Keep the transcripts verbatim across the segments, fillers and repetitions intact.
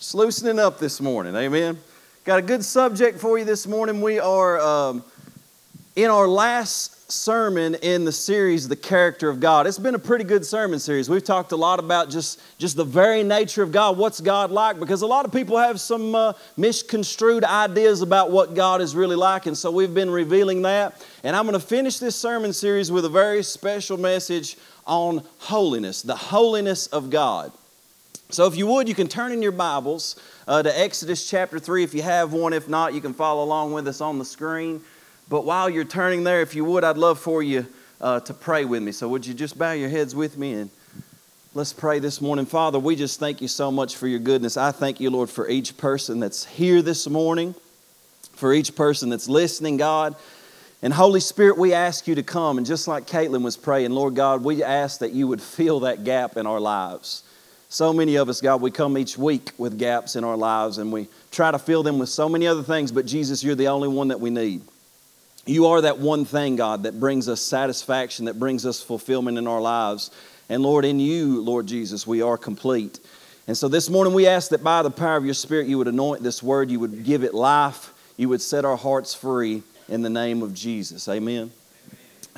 Just loosening up this morning, amen. Got a good subject for you this morning. We are um, in our last sermon in the series, The Character of God. It's been a pretty good sermon series. We've talked a lot about just, just the very nature of God. What's God like? Because a lot of people have some uh, misconstrued ideas about what God is really like. And so we've been revealing that. And I'm going to finish this sermon series with a very special message on holiness, the holiness of God. So if you would, you can turn in your Bibles uh, to Exodus chapter three if you have one. If not, you can follow along with us on the screen. But while you're turning there, if you would, I'd love for you uh, to pray with me. So would you just bow your heads with me and let's pray this morning. Father, we just thank you so much for your goodness. I thank you, Lord, for each person that's here this morning, for each person that's listening, God. And Holy Spirit, we ask you to come. And just like Caitlin was praying, Lord God, we ask that you would fill that gap in our lives. So many of us, God, we come each week with gaps in our lives and we try to fill them with so many other things, but Jesus, you're the only one that we need. You are that one thing, God, that brings us satisfaction, that brings us fulfillment in our lives. And Lord, in you, Lord Jesus, we are complete. And so this morning we ask that by the power of your Spirit, you would anoint this word, you would give it life, you would set our hearts free in the name of Jesus. Amen.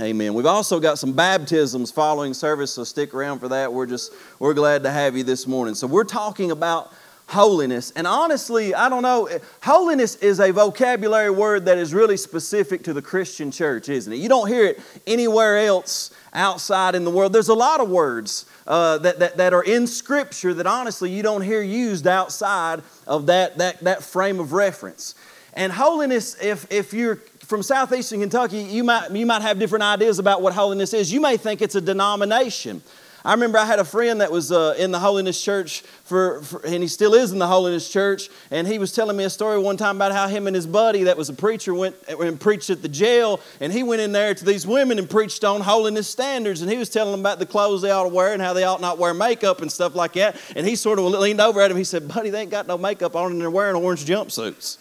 Amen. We've also got some baptisms following service, so stick around for that. We're just, we're glad to have you this morning. So we're talking about holiness. And honestly, I don't know, holiness is a vocabulary word that is really specific to the Christian church, isn't it? You don't hear it anywhere else outside in the world. There's a lot of words uh, that, that, that are in Scripture that honestly you don't hear used outside of that, that, that frame of reference. And holiness, if, if you're from Southeastern Kentucky, you might you might have different ideas about what holiness is. You may think it's a denomination. I remember I had a friend that was uh, in the Holiness Church, for, for, and he still is in the Holiness Church, and he was telling me a story one time about how him and his buddy that was a preacher went and preached at the jail, and he went in there to these women and preached on holiness standards, and he was telling them about the clothes they ought to wear and how they ought not wear makeup and stuff like that, and he sort of leaned over at him. He said, buddy, they ain't got no makeup on, and they're wearing orange jumpsuits.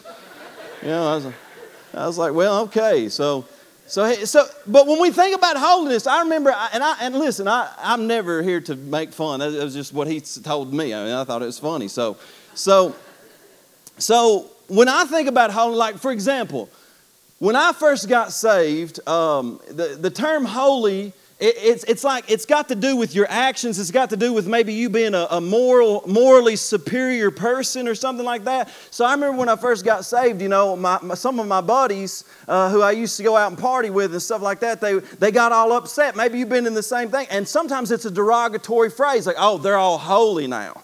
You know, I was like, I was like, well, okay, so, so, so, but when we think about holiness, I remember, and I, and listen, I, I'm never here to make fun. That was just what he told me. I mean, I thought it was funny. So, so, so when I think about holiness, like for example, when I first got saved, um, the the term holy. It's it's like it's got to do with your actions. It's got to do with maybe you being a, a moral, morally superior person or something like that. So I remember when I first got saved, you know, my, my, some of my buddies uh, who I used to go out and party with and stuff like that, they they got all upset. Maybe you've been in the same thing. And sometimes it's a derogatory phrase like, oh, they're all holy now.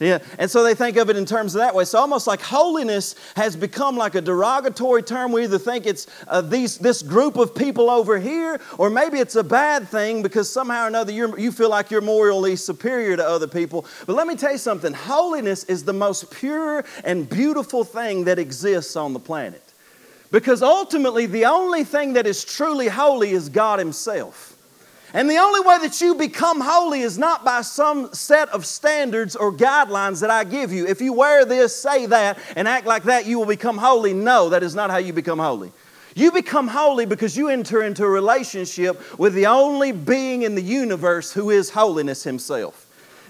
Yeah, and so they think of it in terms of that way. So almost like holiness has become like a derogatory term. We either think it's uh, these this group of people over here, or maybe it's a bad thing because somehow or another you're, you feel like you're morally superior to other people. But let me tell you something. Holiness is the most pure and beautiful thing that exists on the planet. Because ultimately the only thing that is truly holy is God Himself. And the only way that you become holy is not by some set of standards or guidelines that I give you. If you wear this, say that, and act like that, you will become holy. No, that is not how you become holy. You become holy because you enter into a relationship with the only being in the universe who is holiness himself.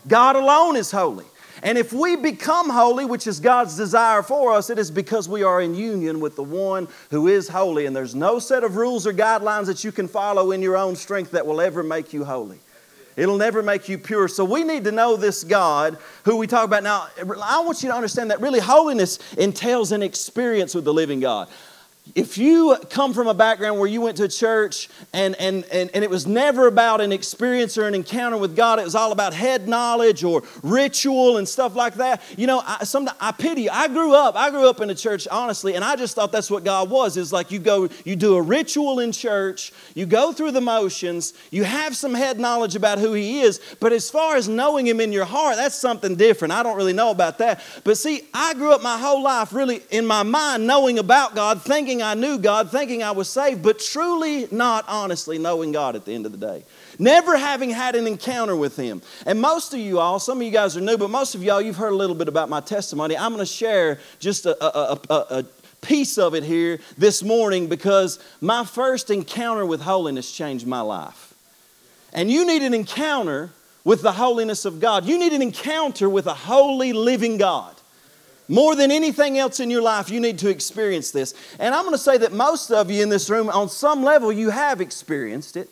God alone is holy. And if we become holy, which is God's desire for us, it is because we are in union with the one who is holy. And there's no set of rules or guidelines that you can follow in your own strength that will ever make you holy. It'll never make you pure. So we need to know this God who we talk about. Now, I want you to understand that really holiness entails an experience with the living God. If you come from a background where you went to church and, and, and, and it was never about an experience or an encounter with God, it was all about head knowledge or ritual and stuff like that, you know, I, some, I pity you. I grew up, I grew up in a church, honestly, and I just thought that's what God was. It's like you go, you do a ritual in church, you go through the motions, you have some head knowledge about who He is, but as far as knowing Him in your heart, that's something different. I don't really know about that. But see, I grew up my whole life really in my mind knowing about God, thinking I knew God, thinking I was saved, but truly not honestly knowing God at the end of the day. Never having had an encounter with Him. And most of you all, some of you guys are new, but most of y'all, you've heard a little bit about my testimony. I'm going to share just a, a, a, a piece of it here this morning because my first encounter with holiness changed my life. And you need an encounter with the holiness of God. You need an encounter with a holy living God. More than anything else in your life, you need to experience this. And I'm going to say that most of you in this room, on some level, you have experienced it.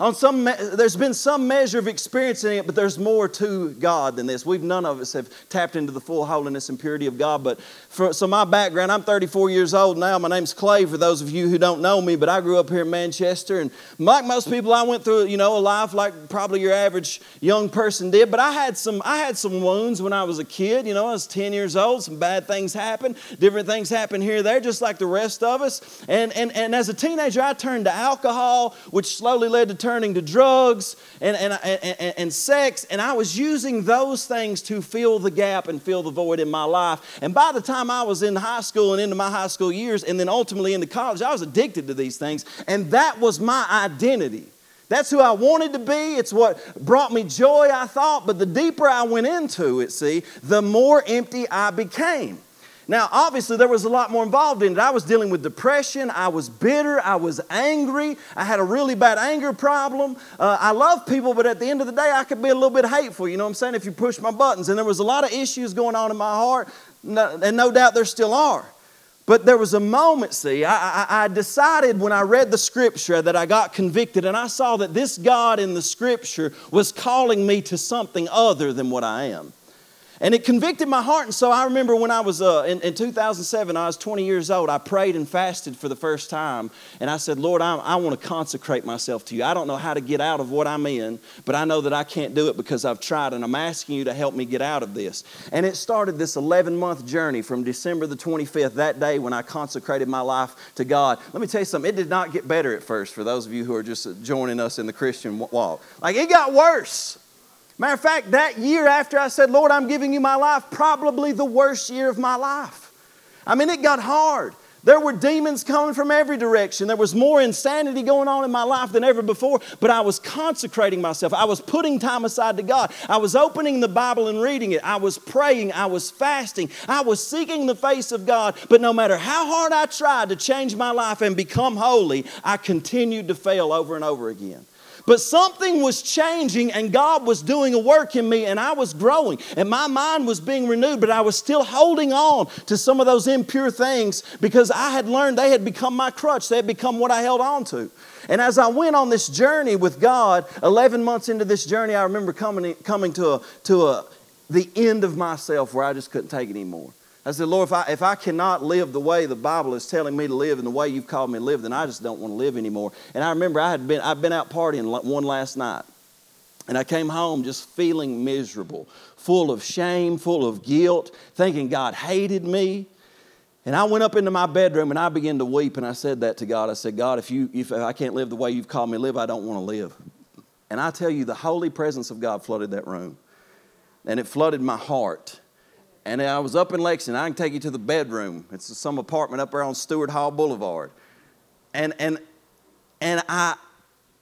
On some, there's been some measure of experiencing it, but there's more to God than this. We've none of us have tapped into the full holiness and purity of God. But for, so my background, I'm thirty-four years old now. My name's Clay, for those of you who don't know me, but I grew up here in Manchester. And like most people, I went through, you know, a life like probably your average young person did. But I had some, I had some wounds when I was a kid. You know, I was ten years old. Some bad things happened. Different things happened here and there, just like the rest of us. And and and as a teenager, I turned to alcohol, which slowly led to turning to drugs and, and, and, and sex, and I was using those things to fill the gap and fill the void in my life. And by the time I was in high school and into my high school years and then ultimately into college, I was addicted to these things, and that was my identity. That's who I wanted to be. It's what brought me joy, I thought, but the deeper I went into it, see, the more empty I became. Now, obviously, there was a lot more involved in it. I was dealing with depression. I was bitter. I was angry. I had a really bad anger problem. Uh, I love people, but at the end of the day, I could be a little bit hateful, you know what I'm saying, if you push my buttons. And there was a lot of issues going on in my heart, and no doubt there still are. But there was a moment, see, I, I, I decided when I read the Scripture that I got convicted, and I saw that this God in the Scripture was calling me to something other than what I am. And it convicted my heart, and so I remember when I was, uh, in, in two thousand seven, I was twenty years old, I prayed and fasted for the first time, and I said, Lord, I'm, I want to consecrate myself to you. I don't know how to get out of what I'm in, but I know that I can't do it because I've tried, and I'm asking you to help me get out of this. And it started this eleven-month journey from December the twenty-fifth, that day when I consecrated my life to God. Let me tell you something, it did not get better at first, for those of you who are just joining us in the Christian walk. Like, it got worse. Matter of fact, that year after I said, Lord, I'm giving you my life, probably the worst year of my life. I mean, it got hard. There were demons coming from every direction. There was more insanity going on in my life than ever before, but I was consecrating myself. I was putting time aside to God. I was opening the Bible and reading it. I was praying. I was fasting. I was seeking the face of God, but no matter how hard I tried to change my life and become holy, I continued to fail over and over again. But something was changing, and God was doing a work in me, and I was growing, and my mind was being renewed, but I was still holding on to some of those impure things because I had learned they had become my crutch. They had become what I held on to. And as I went on this journey with God, eleven months into this journey, I remember coming, coming to, a, to a, the end of myself where I just couldn't take it anymore. I said, Lord, if I, if I cannot live the way the Bible is telling me to live and the way you've called me to live, then I just don't want to live anymore. And I remember I had been, I'd been out partying one last night. And I came home just feeling miserable, full of shame, full of guilt, thinking God hated me. And I went up into my bedroom and I began to weep. And I said that to God. I said, God, if, you, if I can't live the way you've called me to live, I don't want to live. And I tell you, the holy presence of God flooded that room. And it flooded my heart. And I was up in Lexington. I can take you to the bedroom. It's some apartment up there on Stewart Hall Boulevard. And and and I,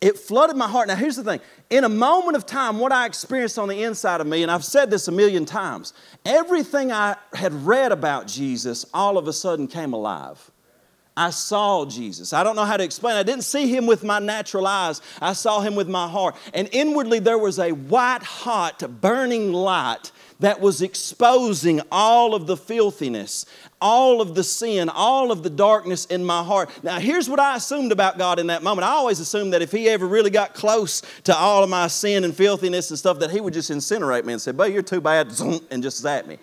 it flooded my heart. Now, here's the thing. In a moment of time, what I experienced on the inside of me, and I've said this a million times, everything I had read about Jesus all of a sudden came alive. I saw Jesus. I don't know how to explain it. I didn't see him with my natural eyes. I saw him with my heart. And inwardly, there was a white-hot, burning light that was exposing all of the filthiness, all of the sin, all of the darkness in my heart. Now, here's what I assumed about God in that moment. I always assumed that if he ever really got close to all of my sin and filthiness and stuff, that he would just incinerate me and say, "Boy, you're too bad," and just zap me.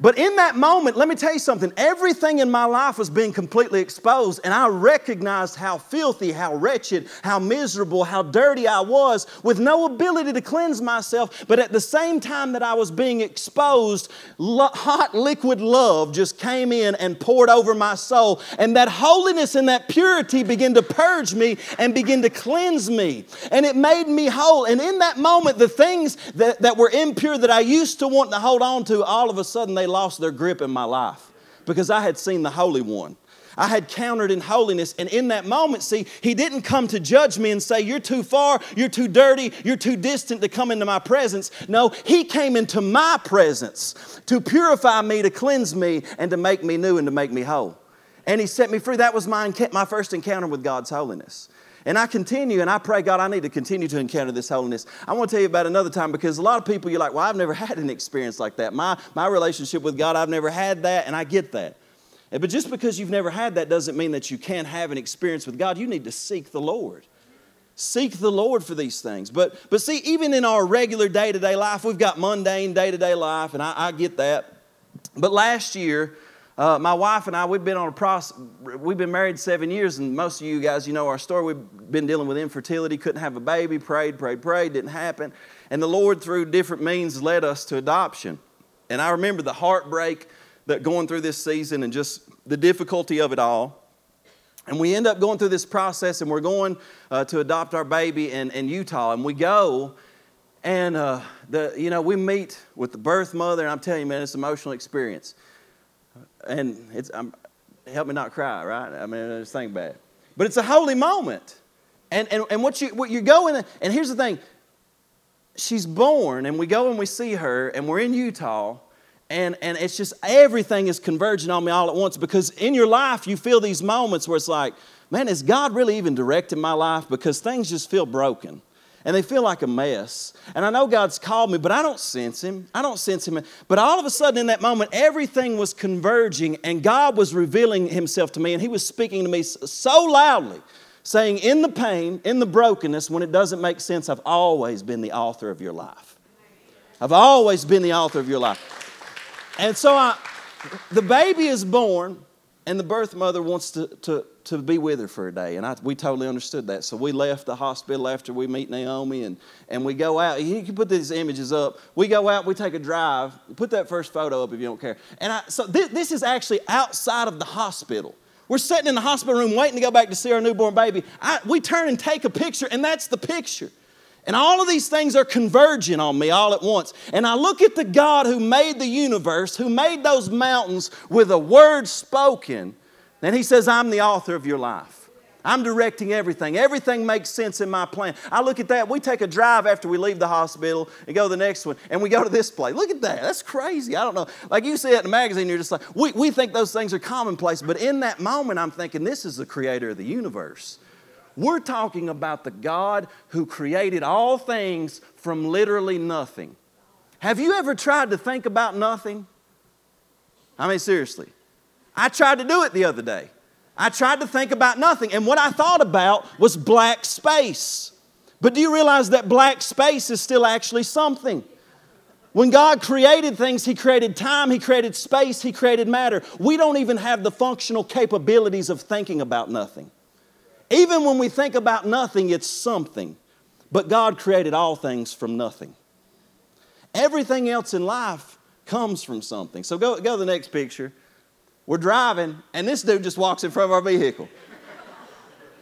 But in that moment, let me tell you something. Everything in my life was being completely exposed, and I recognized how filthy, how wretched, how miserable, how dirty I was with no ability to cleanse myself. But at the same time that I was being exposed, lo- hot liquid love just came in and poured over my soul. And that holiness and that purity began to purge me and begin to cleanse me. And it made me whole. And in that moment, the things that, that were impure that I used to want to hold on to, all of a sudden they They lost their grip in my life because I had seen the Holy One. I had countered in holiness, and in that moment, see, he didn't come to judge me and say, "You're too far, you're too dirty, you're too distant to come into my presence." No, he came into my presence to purify me, to cleanse me, and to make me new and to make me whole. And he set me free. That was my, my first encounter with God's holiness. And I continue and I pray, God, I need to continue to encounter this holiness. I want to tell you about another time, because a lot of people, you're like, well, I've never had an experience like that. My, my relationship with God, I've never had that, and I get that. But just because you've never had that doesn't mean that you can't have an experience with God. You need to seek the Lord. Seek the Lord for these things. But but see, even in our regular day-to-day life, we've got mundane day-to-day life, and I, I get that. But last year, uh, my wife and I, we've been on a process. We've been married seven years, and most of you guys, you know our story. We've been dealing with infertility, couldn't have a baby, prayed, prayed, prayed, didn't happen. And the Lord, through different means, led us to adoption. And I remember the heartbreak that going through this season and just the difficulty of it all. And we end up going through this process, and we're going uh, to adopt our baby in, in Utah. And we go, and uh, the you know we meet with the birth mother, and I'm telling you, man, it's an emotional experience. And it's I'm, help me not cry, right? I mean, I just think bad, but it's a holy moment. And and and what you what you go in, and here's the thing: she's born, and we go and we see her, and we're in Utah. And and it's just everything is converging on me all at once, because in your life you feel these moments where it's like, man, is God really even directing my life? Because things just feel broken and they feel like a mess. And I know God's called me, but I don't sense Him. I don't sense Him. But all of a sudden in that moment, everything was converging and God was revealing Himself to me, and He was speaking to me so loudly, saying, in the pain, in the brokenness, when it doesn't make sense, I've always been the author of your life. I've always been the author of your life. And so I, the baby is born, and the birth mother wants to, to, to be with her for a day. And I, we totally understood that. So we left the hospital after we meet Naomi, and, and we go out. You can put these images up. We go out. We take a drive. Put that first photo up if you don't care. And I, so th- this is actually outside of the hospital. We're sitting in the hospital room waiting to go back to see our newborn baby. I, we turn and take a picture, and that's the picture. And all of these things are converging on me all at once. And I look at the God who made the universe, who made those mountains with a word spoken. And He says, I'm the author of your life. I'm directing everything. Everything makes sense in my plan. I look at that. We take a drive after we leave the hospital and go to the next one. And we go to this place. Look at that. That's crazy. I don't know. Like you see it in a magazine, you're just like, we, we think those things are commonplace. But in that moment, I'm thinking, this is the creator of the universe. We're talking about the God who created all things from literally nothing. Have you ever tried to think about nothing? I mean, seriously. I tried to do it the other day. I tried to think about nothing. And what I thought about was black space. But do you realize that black space is still actually something? When God created things, He created time, He created space, He created matter. We don't even have the functional capabilities of thinking about nothing. Even when we think about nothing, it's something. But God created all things from nothing. Everything else in life comes from something. So go, go to the next picture. We're driving, and this dude just walks in front of our vehicle.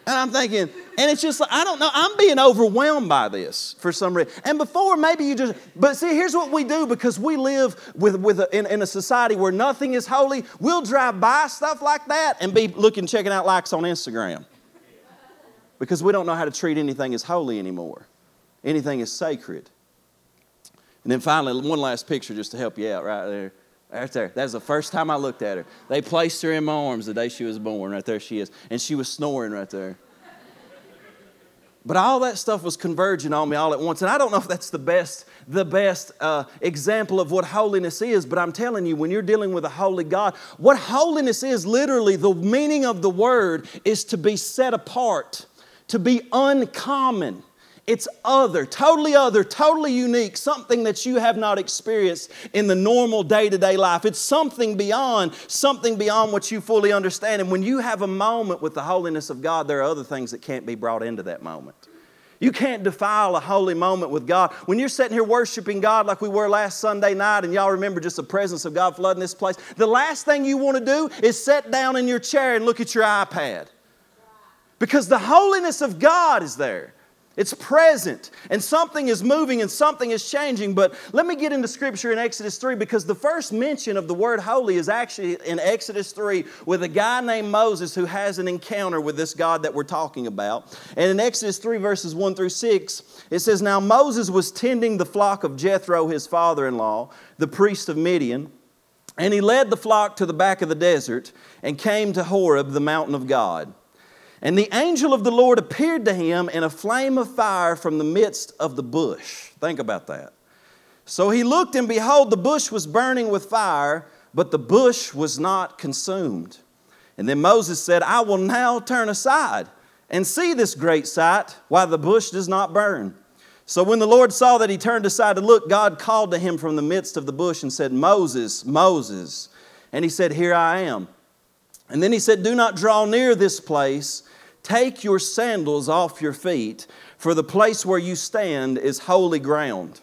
And I'm thinking, and it's just like, I don't know, I'm being overwhelmed by this for some reason. And before, maybe you just, but see, here's what we do, because we live with, with a, in, in a society where nothing is holy. We'll drive by stuff like that and be looking, checking out likes on Instagram. Because we don't know how to treat anything as holy anymore. Anything is sacred. And then finally, one last picture just to help you out right there. Right there. That's the first time I looked at her. They placed her in my arms the day she was born. Right there she is. And she was snoring right there. But all that stuff was converging on me all at once. And I don't know if that's the best, the best uh, example of what holiness is. But I'm telling you, when you're dealing with a holy God, what holiness is, literally, the meaning of the word is to be set apart. To be uncommon. It's other, totally other, totally unique, something that you have not experienced in the normal day-to-day life. It's something beyond, something beyond what you fully understand. And when you have a moment with the holiness of God, there are other things that can't be brought into that moment. You can't defile a holy moment with God. When you're sitting here worshiping God like we were last Sunday night, and y'all remember just the presence of God flooding this place, the last thing you want to do is sit down in your chair and look at your iPad. Because the holiness of God is there. It's present. And something is moving and something is changing. But let me get into Scripture in Exodus three, because the first mention of the word holy is actually in Exodus three with a guy named Moses who has an encounter with this God that we're talking about. And in Exodus three verses one through six, it says, Now Moses was tending the flock of Jethro, his father-in-law, the priest of Midian. And he led the flock to the back of the desert and came to Horeb, the mountain of God. And the angel of the Lord appeared to him in a flame of fire from the midst of the bush. Think about that. So he looked, and behold, the bush was burning with fire, but the bush was not consumed. And then Moses said, I will now turn aside and see this great sight, why the bush does not burn. So when the Lord saw that he turned aside to look, God called to him from the midst of the bush and said, Moses, Moses. And he said, Here I am. And then he said, Do not draw near this place. Take your sandals off your feet, for the place where you stand is holy ground.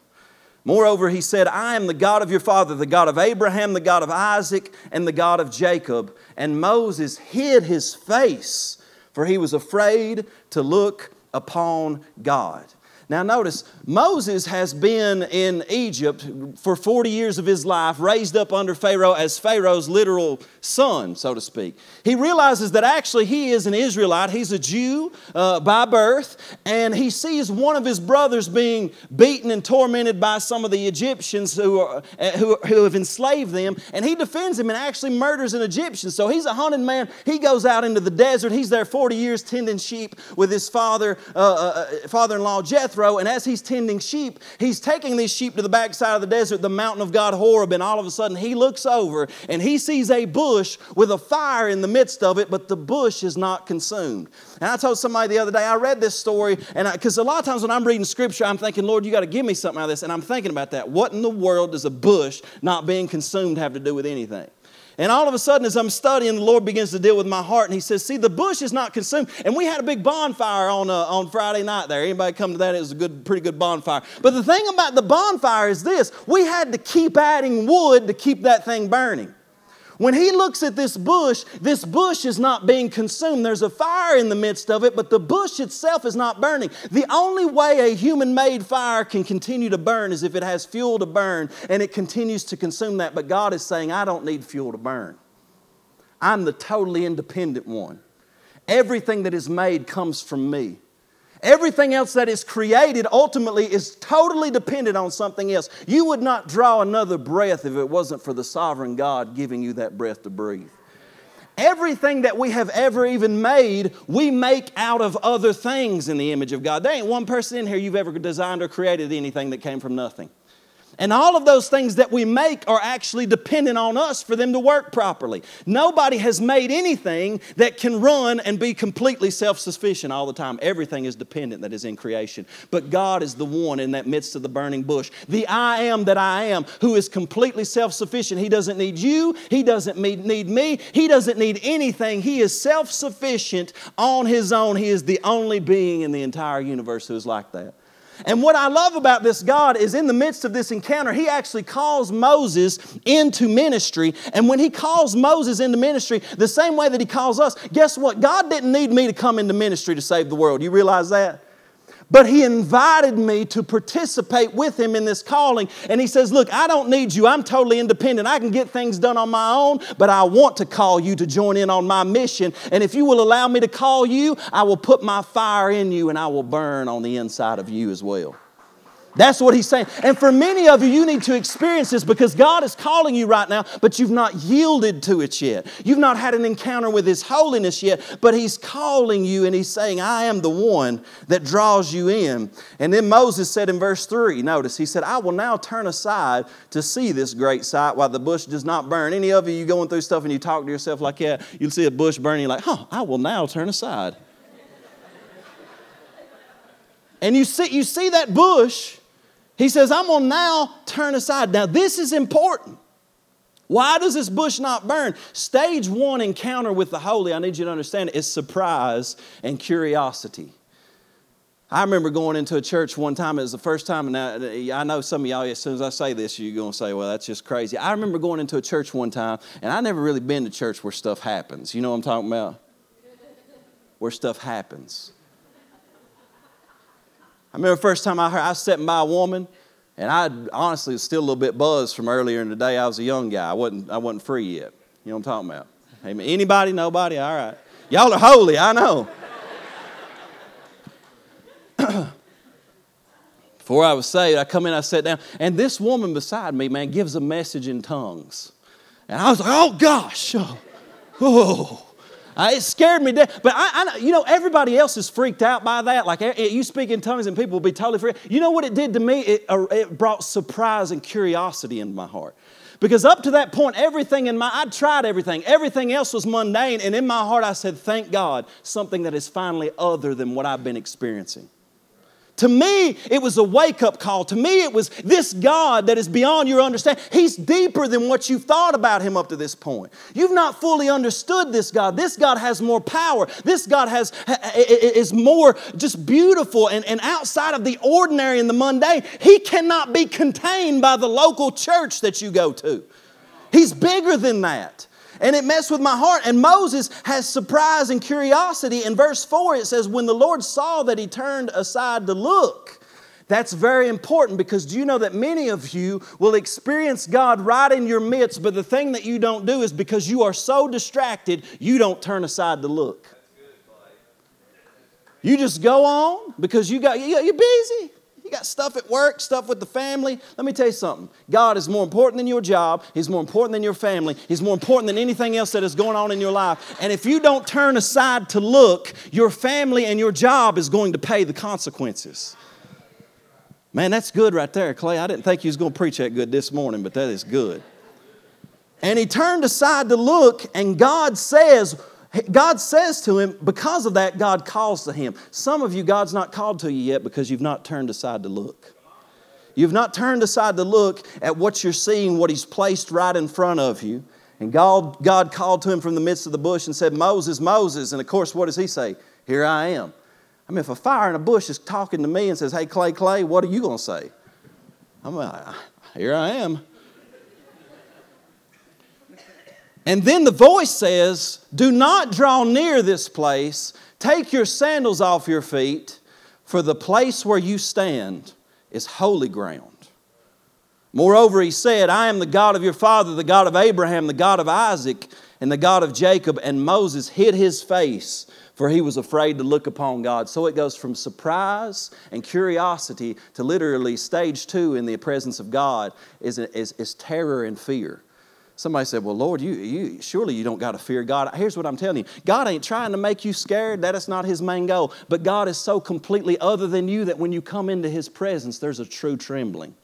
Moreover, he said, I am the God of your father, the God of Abraham, the God of Isaac, and the God of Jacob. And Moses hid his face, for he was afraid to look upon God. Now notice, Moses has been in Egypt for forty years of his life, raised up under Pharaoh as Pharaoh's literal son, so to speak. He realizes that actually he is an Israelite. He's a Jew uh, by birth, and he sees one of his brothers being beaten and tormented by some of the Egyptians who, are, who, who have enslaved them, and he defends him and actually murders an Egyptian. So he's a hunted man. He goes out into the desert. He's there forty years tending sheep with his father, uh, uh, father-in-law Jethro. And as he's tending sheep, he's taking these sheep to the backside of the desert, the mountain of God, Horeb, and all of a sudden he looks over and he sees a bush with a fire in the midst of it, but the bush is not consumed. And I told somebody the other day, I read this story, and because a lot of times when I'm reading Scripture, I'm thinking, Lord, you got to give me something out of this, and I'm thinking about that. What in the world does a bush not being consumed have to do with anything? And all of a sudden, as I'm studying, the Lord begins to deal with my heart. And he says, see, the bush is not consumed. And we had a big bonfire on, uh, on Friday night there. Anybody come to that? It was a good, pretty good bonfire. But the thing about the bonfire is this. We had to keep adding wood to keep that thing burning. When he looks at this bush, this bush is not being consumed. There's a fire in the midst of it, but the bush itself is not burning. The only way a human-made fire can continue to burn is if it has fuel to burn, and it continues to consume that. But God is saying, I don't need fuel to burn. I'm the totally independent one. Everything that is made comes from me. Everything else that is created ultimately is totally dependent on something else. You would not draw another breath if it wasn't for the sovereign God giving you that breath to breathe. Everything that we have ever even made, we make out of other things in the image of God. There ain't one person in here you've ever designed or created anything that came from nothing. And all of those things that we make are actually dependent on us for them to work properly. Nobody has made anything that can run and be completely self-sufficient all the time. Everything is dependent that is in creation. But God is the one in that midst of the burning bush. The I am that I am, who is completely self-sufficient. He doesn't need you. He doesn't need me. He doesn't need anything. He is self-sufficient on His own. He is the only being in the entire universe who is like that. And what I love about this God is in the midst of this encounter, He actually calls Moses into ministry. And when He calls Moses into ministry, the same way that He calls us, guess what? God didn't need me to come into ministry to save the world. You realize that? But He invited me to participate with Him in this calling. And He says, look, I don't need you. I'm totally independent. I can get things done on my own, but I want to call you to join in on my mission. And if you will allow me to call you, I will put my fire in you and I will burn on the inside of you as well. That's what He's saying. And for many of you, you need to experience this because God is calling you right now, but you've not yielded to it yet. You've not had an encounter with His holiness yet, but He's calling you and He's saying, I am the one that draws you in. And then Moses said in verse three, notice, he said, I will now turn aside to see this great sight while the bush does not burn. Any of you, you going through stuff and you talk to yourself like that, yeah, you'll see a bush burning, you're like, huh, I will now turn aside. And you see, you see that bush. He says, I'm going to now turn aside. Now, this is important. Why does this bush not burn? Stage one encounter with the holy, I need you to understand, is surprise and curiosity. I remember going into a church one time. It was the first time, and I, I know some of y'all, as soon as I say this, you're going to say, well, that's just crazy. I remember going into a church one time, and I never really been to church where stuff happens. You know what I'm talking about? Where stuff happens. I remember the first time I heard, I was sitting by a woman, and I honestly was still a little bit buzzed from earlier in the day. I was a young guy. I wasn't, I wasn't free yet. You know what I'm talking about? Amen. Anybody? Nobody? All right. Y'all are holy, I know. Before I was saved, I come in, I sat down, and this woman beside me, man, gives a message in tongues. And I was like, oh, gosh. Oh, oh. I, it scared me dead. But I, I, you know, everybody else is freaked out by that. Like it, you speak in tongues and people will be totally freaked. You know what it did to me? It, it brought surprise and curiosity into my heart. Because up to that point, everything in my, I'd tried everything. Everything else was mundane. And in my heart, I said, thank God, something that is finally other than what I've been experiencing. To me, it was a wake-up call. To me, it was this God that is beyond your understanding. He's deeper than what you've thought about him up to this point. You've not fully understood this God. This God has more power. This God has is more just beautiful and, and outside of the ordinary and the mundane. He cannot be contained by the local church that you go to. He's bigger than that. And it messed with my heart. And Moses has surprise and curiosity. In verse four, it says, when the Lord saw that he turned aside to look. That's very important, because do you know that many of you will experience God right in your midst, but the thing that you don't do is because you are so distracted, you don't turn aside to look. You just go on because you got, you're busy. You got stuff at work, stuff with the family. Let me tell you something. God is more important than your job. He's more important than your family. He's more important than anything else that is going on in your life. And if you don't turn aside to look, your family and your job is going to pay the consequences. Man, that's good right there, Clay. I didn't think you was going to preach that good this morning, but that is good. And he turned aside to look, and God says, God says to him, because of that, God calls to him. Some of you, God's not called to you yet because you've not turned aside to look. You've not turned aside to look at what you're seeing, what he's placed right in front of you. And God, God called to him from the midst of the bush and said, Moses, Moses. And of course, what does he say? Here I am. I mean, if a fire in a bush is talking to me and says, hey, Clay, Clay, what are you going to say? I'm like, here I am. And then the voice says, do not draw near this place. Take your sandals off your feet, for the place where you stand is holy ground. Moreover, he said, I am the God of your father, the God of Abraham, the God of Isaac, and the God of Jacob. And Moses hid his face, for he was afraid to look upon God. So it goes from surprise and curiosity to literally stage two in the presence of God is, is, is terror and fear. Somebody said, well, Lord, you, you surely you don't got to fear God. Here's what I'm telling you. God ain't trying to make you scared. That is not his main goal. But God is so completely other than you that when you come into his presence, there's a true trembling.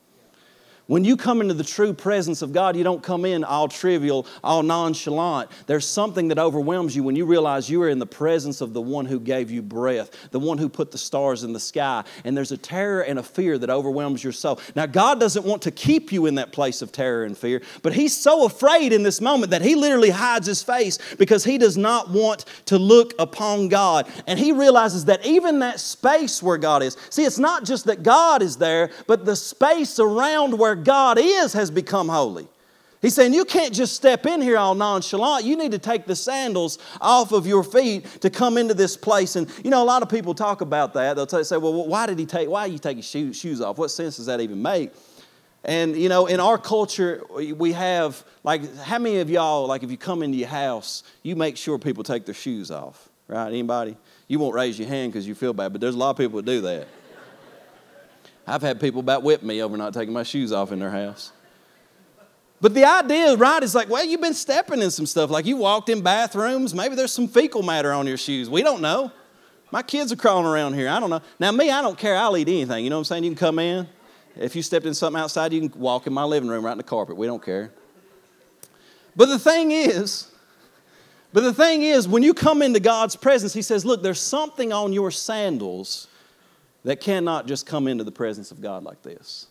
When you come into the true presence of God, you don't come in all trivial, all nonchalant. There's something that overwhelms you when you realize you are in the presence of the one who gave you breath, the one who put the stars in the sky. And there's a terror and a fear that overwhelms your soul. Now, God doesn't want to keep you in that place of terror and fear, but he's so afraid in this moment that he literally hides his face because he does not want to look upon God. And he realizes that even that space where God is, see, it's not just that God is there, but the space around where God is has become holy. He's saying you can't just step in here all nonchalant. You need to take the sandals off of your feet to come into this place. And you know, a lot of people talk about that. They'll say, well, why did he take, why are you taking shoes off? What sense does that even make? And you know, in our culture, we have, like, how many of y'all, like if you come into your house, you make sure people take their shoes off, right? Anybody? You won't raise your hand because you feel bad, but there's a lot of people that do that. I've had people about whip me over not taking my shoes off in their house. But the idea, right, is like, well, you've been stepping in some stuff. Like you walked in bathrooms. Maybe there's some fecal matter on your shoes. We don't know. My kids are crawling around here. I don't know. Now, me, I don't care. I'll eat anything. You know what I'm saying? You can come in. If you stepped in something outside, you can walk in my living room right in the carpet. We don't care. But the thing is, but the thing is, when you come into God's presence, he says, look, there's something on your sandals that cannot just come into the presence of God like this.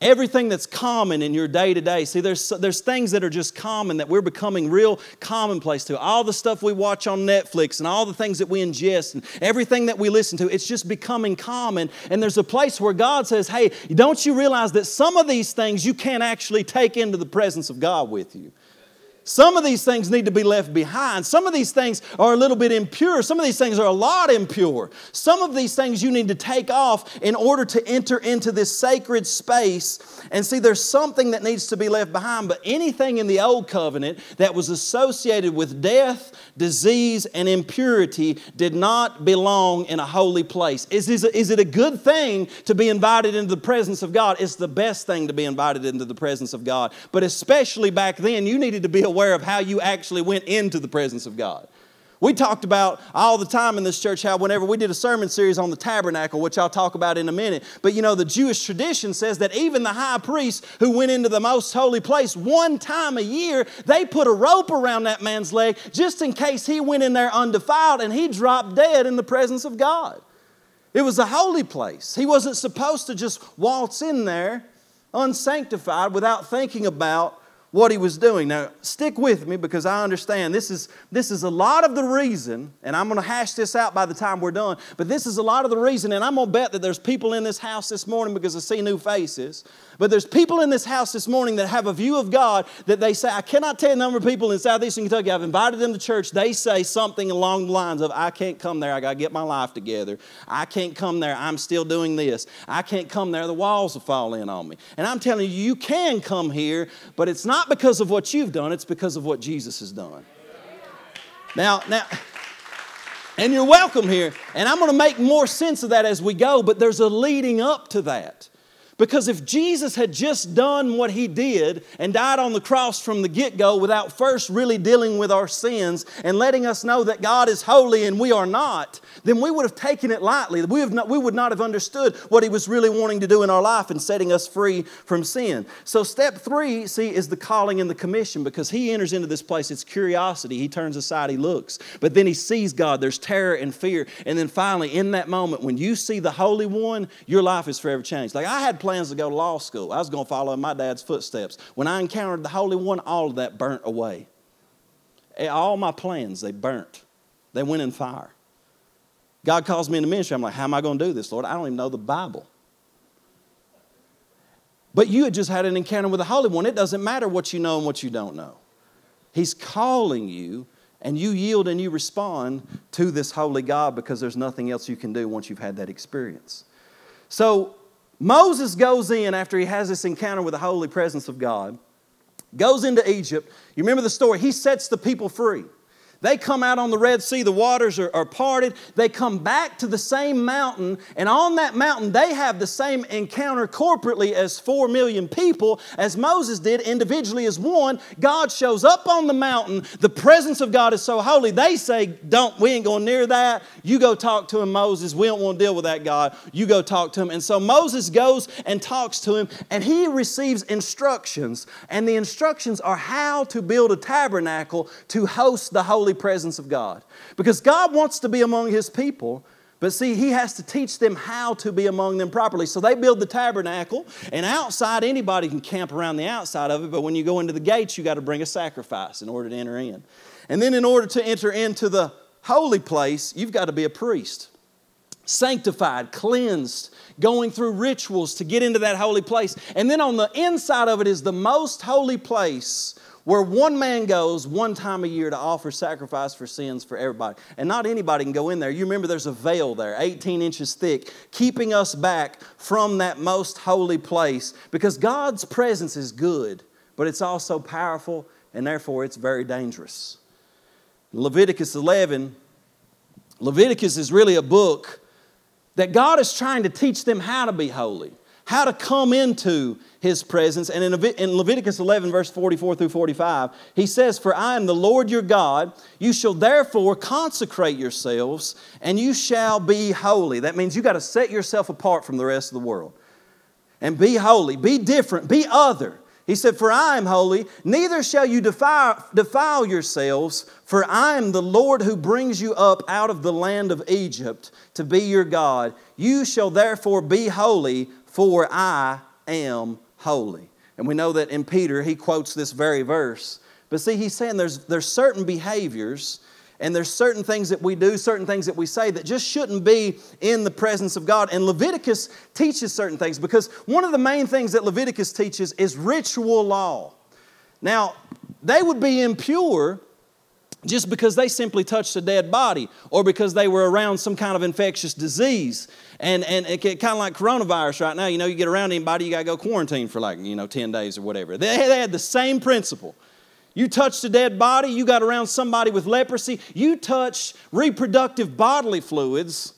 Everything that's common in your day-to-day, see, there's, there's things that are just common that we're becoming real commonplace to. All the stuff we watch on Netflix and all the things that we ingest and everything that we listen to, it's just becoming common. And there's a place where God says, hey, don't you realize that some of these things you can't actually take into the presence of God with you? Some of these things need to be left behind. Some of these things are a little bit impure. Some of these things are a lot impure. Some of these things you need to take off in order to enter into this sacred space. And see, there's something that needs to be left behind. But anything in the old covenant that was associated with death, disease, and impurity did not belong in a holy place. Is, is, is it a good thing to be invited into the presence of God? It's the best thing to be invited into the presence of God. But especially back then, you needed to be aware of how you actually went into the presence of God. We talked about all the time in this church how whenever we did a sermon series on the tabernacle, which I'll talk about in a minute, but you know, the Jewish tradition says that even the high priest who went into the most holy place one time a year, they put a rope around that man's leg just in case he went in there undefiled and he dropped dead in the presence of God. It was a holy place. He wasn't supposed to just waltz in there unsanctified without thinking about what he was doing. Now, stick with me because I understand this is, this is a lot of the reason, and I'm going to hash this out by the time we're done, but this is a lot of the reason, and I'm going to bet that there's people in this house this morning because I see new faces, but there's people in this house this morning that have a view of God that they say, I cannot tell the number of people in Southeastern Kentucky, I've invited them to church, they say something along the lines of, I can't come there, I got to get my life together. I can't come there, I'm still doing this. I can't come there, the walls will fall in on me. And I'm telling you, you can come here, but it's not Not because of what you've done, it's because of what Jesus has done. Now, now, and you're welcome here, and I'm going to make more sense of that as we go, but there's a leading up to that. Because if Jesus had just done what he did and died on the cross from the get-go without first really dealing with our sins and letting us know that God is holy and we are not, then we would have taken it lightly. We, have not, we would not have understood what he was really wanting to do in our life and setting us free from sin. So step three, see, is the calling and the commission, because he enters into this place. It's curiosity. He turns aside. He looks. But then he sees God. There's terror and fear. And then finally, in that moment, when you see the Holy One, your life is forever changed. Like I had plans to go to law school. I was going to follow in my dad's footsteps. When I encountered the Holy One, all of that burnt away. All my plans, they burnt. They went in fire. God calls me into ministry. I'm like, how am I going to do this, Lord? I don't even know the Bible. But you had just had an encounter with the Holy One. It doesn't matter what you know and what you don't know. He's calling you, and you yield and you respond to this holy God because there's nothing else you can do once you've had that experience. So, Moses goes in after he has this encounter with the holy presence of God, goes into Egypt. You remember the story. He sets the people free. They come out on the Red Sea. The waters are, are parted. They come back to the same mountain. And on that mountain, they have the same encounter corporately as four million people as Moses did individually as one. God shows up on the mountain. The presence of God is so holy. They say, don't, we ain't going near that. You go talk to him, Moses. We don't want to deal with that, God. You go talk to him. And so Moses goes and talks to him. And he receives instructions. And the instructions are how to build a tabernacle to host the holy presence of God. Because God wants to be among his people, but see, he has to teach them how to be among them properly. So they build the tabernacle, and outside, anybody can camp around the outside of it, but when you go into the gates, you got to bring a sacrifice in order to enter in. And then in order to enter into the holy place, you've got to be a priest. Sanctified, cleansed, going through rituals to get into that holy place. And then on the inside of it is the most holy place where one man goes one time a year to offer sacrifice for sins for everybody. And not anybody can go in there. You remember there's a veil there, eighteen inches thick, keeping us back from that most holy place. Because God's presence is good, but it's also powerful, and therefore it's very dangerous. Leviticus eleven, Leviticus is really a book that God is trying to teach them how to be holy, how to come into his presence. And in Leviticus eleven, verse forty-four through forty-five, he says, for I am the Lord your God. You shall therefore consecrate yourselves, and you shall be holy. That means you got to set yourself apart from the rest of the world. And be holy, be different, be other. He said, for I am holy, neither shall you defile, defile yourselves, for I am the Lord who brings you up out of the land of Egypt to be your God. You shall therefore be holy, for I am holy. And we know that in Peter, he quotes this very verse. But see, he's saying there's, there's certain behaviors and there's certain things that we do, certain things that we say that just shouldn't be in the presence of God. And Leviticus teaches certain things because one of the main things that Leviticus teaches is ritual law. Now, they would be impure just because they simply touched a dead body or because they were around some kind of infectious disease. And, and it, it kind of like coronavirus right now, you know, you get around anybody, you got to go quarantine for like, you know, ten days or whatever. They, they had the same principle. You touched a dead body, you got around somebody with leprosy, you touched reproductive bodily fluids,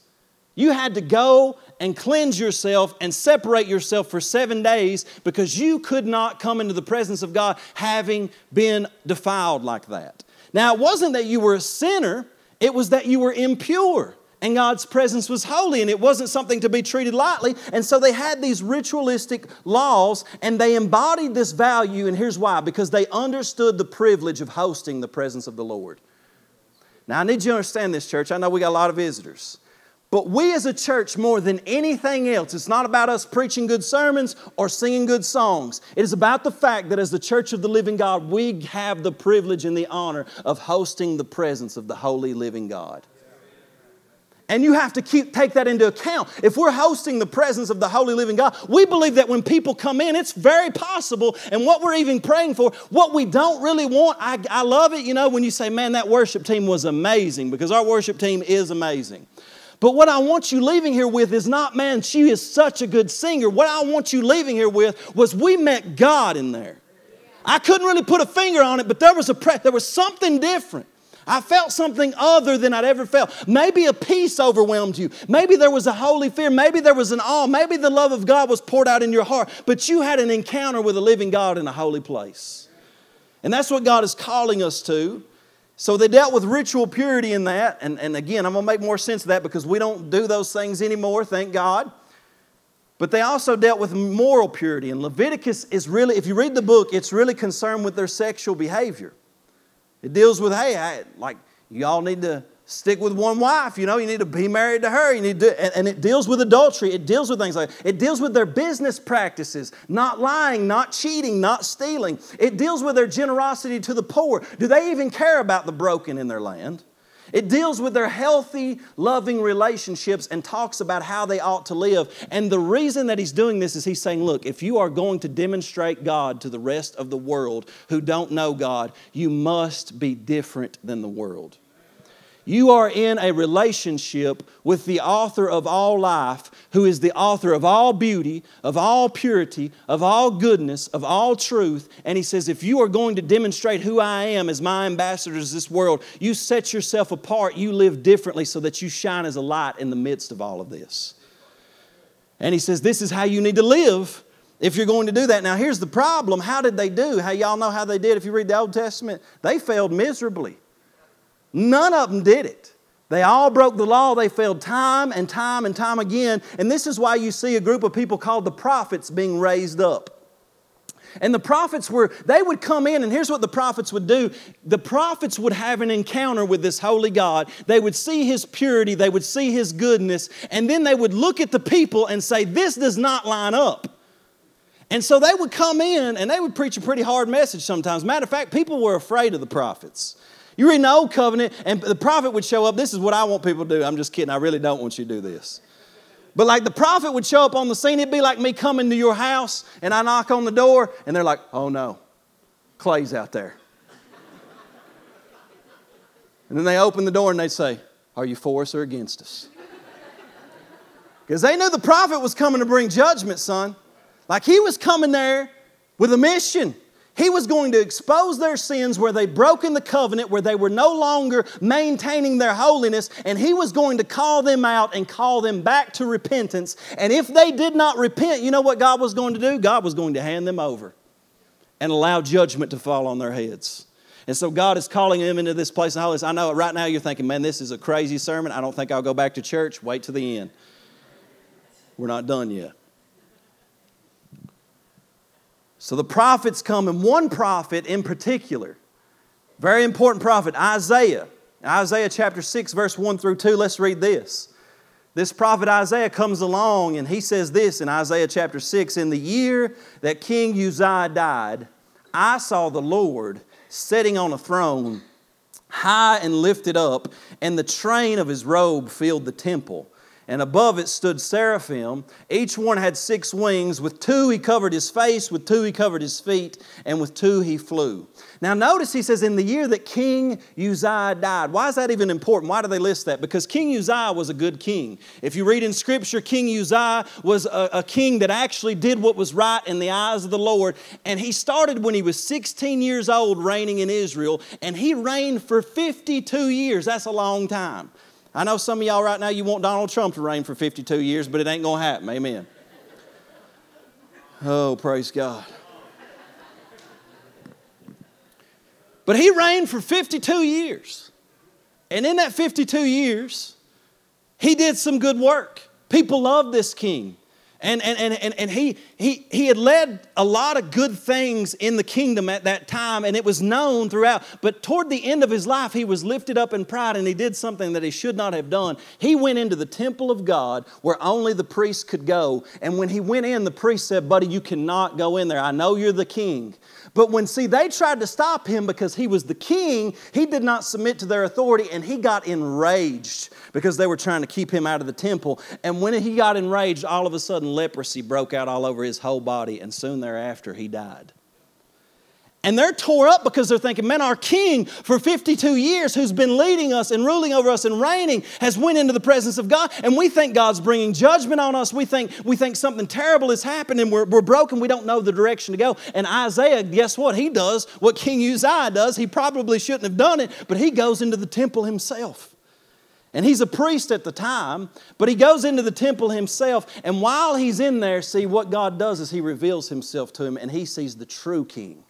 you had to go and cleanse yourself and separate yourself for seven days because you could not come into the presence of God having been defiled like that. Now, it wasn't that you were a sinner. It was that you were impure and God's presence was holy and it wasn't something to be treated lightly. And so they had these ritualistic laws and they embodied this value. And here's why. Because they understood the privilege of hosting the presence of the Lord. Now, I need you to understand this, church. I know we got a lot of visitors. But we as a church, more than anything else, it's not about us preaching good sermons or singing good songs. It is about the fact that as the church of the living God, we have the privilege and the honor of hosting the presence of the holy living God. And you have to keep take that into account. If we're hosting the presence of the holy living God, we believe that when people come in, it's very possible. And what we're even praying for, what we don't really want, I, I love it, you know, when you say, man, that worship team was amazing, because our worship team is amazing. But what I want you leaving here with is not, man, she is such a good singer. What I want you leaving here with was we met God in there. I couldn't really put a finger on it, but there was a pre- there was something different. I felt something other than I'd ever felt. Maybe a peace overwhelmed you. Maybe there was a holy fear. Maybe there was an awe. Maybe the love of God was poured out in your heart. But you had an encounter with a living God in a holy place. And that's what God is calling us to. So they dealt with ritual purity in that. And, and again, I'm going to make more sense of that because we don't do those things anymore, thank God. But they also dealt with moral purity. And Leviticus is really, if you read the book, it's really concerned with their sexual behavior. It deals with, hey, I, like, you all need to stick with one wife, you know, you need to be married to her. You need to, and, and it deals with adultery. It deals with things like that. It deals with their business practices, not lying, not cheating, not stealing. It deals with their generosity to the poor. Do they even care about the broken in their land? It deals with their healthy, loving relationships and talks about how they ought to live. And the reason that he's doing this is he's saying, look, if you are going to demonstrate God to the rest of the world who don't know God, you must be different than the world. You are in a relationship with the author of all life, who is the author of all beauty, of all purity, of all goodness, of all truth. And he says, if you are going to demonstrate who I am as my ambassadors to this world, you set yourself apart, you live differently so that you shine as a light in the midst of all of this. And he says, this is how you need to live if you're going to do that. Now, here's the problem. How did they do? How y'all know how they did if you read the Old Testament? They failed miserably. None of them did it. They all broke the law. They failed time and time and time again. And this is why you see a group of people called the prophets being raised up. And the prophets were, they would come in, and here's what the prophets would do. The prophets would have an encounter with this holy God. They would see His purity. They would see His goodness. And then they would look at the people and say, this does not line up. And so they would come in and they would preach a pretty hard message sometimes. Matter of fact, people were afraid of the prophets. You read in the Old Covenant, and the prophet would show up. This is what I want people to do. I'm just kidding. I really don't want you to do this. But like the prophet would show up on the scene. It'd be like me coming to your house, and I knock on the door, and they're like, oh, no, Clay's out there. And then they open the door, and they say, are you for us or against us? Because they knew the prophet was coming to bring judgment, son. Like he was coming there with a mission. He was going to expose their sins where they'd broken the covenant, where they were no longer maintaining their holiness, and He was going to call them out and call them back to repentance. And if they did not repent, you know what God was going to do? God was going to hand them over and allow judgment to fall on their heads. And so God is calling them into this place of holiness. I know right now you're thinking, man, this is a crazy sermon. I don't think I'll go back to church. Wait till the end. We're not done yet. So the prophets come, and one prophet in particular, very important prophet, Isaiah. Isaiah chapter six, verse one through two, let's read this. This prophet Isaiah comes along, and he says this in Isaiah chapter six, in the year that King Uzziah died, I saw the Lord sitting on a throne, high and lifted up, and the train of His robe filled the temple. And above it stood seraphim. Each one had six wings. With two He covered His face. With two He covered His feet. And with two He flew. Now notice he says, in the year that King Uzziah died. Why is that even important? Why do they list that? Because King Uzziah was a good king. If you read in Scripture, King Uzziah was a, a king that actually did what was right in the eyes of the Lord. And he started when he was sixteen years old reigning in Israel. And he reigned for fifty-two years. That's a long time. I know some of y'all right now, you want Donald Trump to reign for fifty-two years, but it ain't going to happen. Amen. Oh, praise God. But he reigned for fifty-two years. And in that fifty-two years, he did some good work. People loved this king. And, and, and, and, and he, he, he had led a lot of good things in the kingdom at that time, and it was known throughout. But toward the end of his life, he was lifted up in pride, and he did something that he should not have done. He went into the temple of God where only the priest could go. And when he went in, the priest said, buddy, you cannot go in there. I know you're the king. But when, see, they tried to stop him because he was the king, he did not submit to their authority, and he got enraged because they were trying to keep him out of the temple. And when he got enraged, all of a sudden leprosy broke out all over his whole body, and soon thereafter he died. And they're tore up because they're thinking, man, our king for fifty-two years who's been leading us and ruling over us and reigning has went into the presence of God. And we think God's bringing judgment on us. We think we think something terrible has happened, and we're, we're broken. We don't know the direction to go. And Isaiah, guess what? He does what King Uzziah does. He probably shouldn't have done it, but he goes into the temple himself. And he's a priest at the time, but he goes into the temple himself. And while he's in there, see, what God does is he reveals himself to him, and he sees the true king,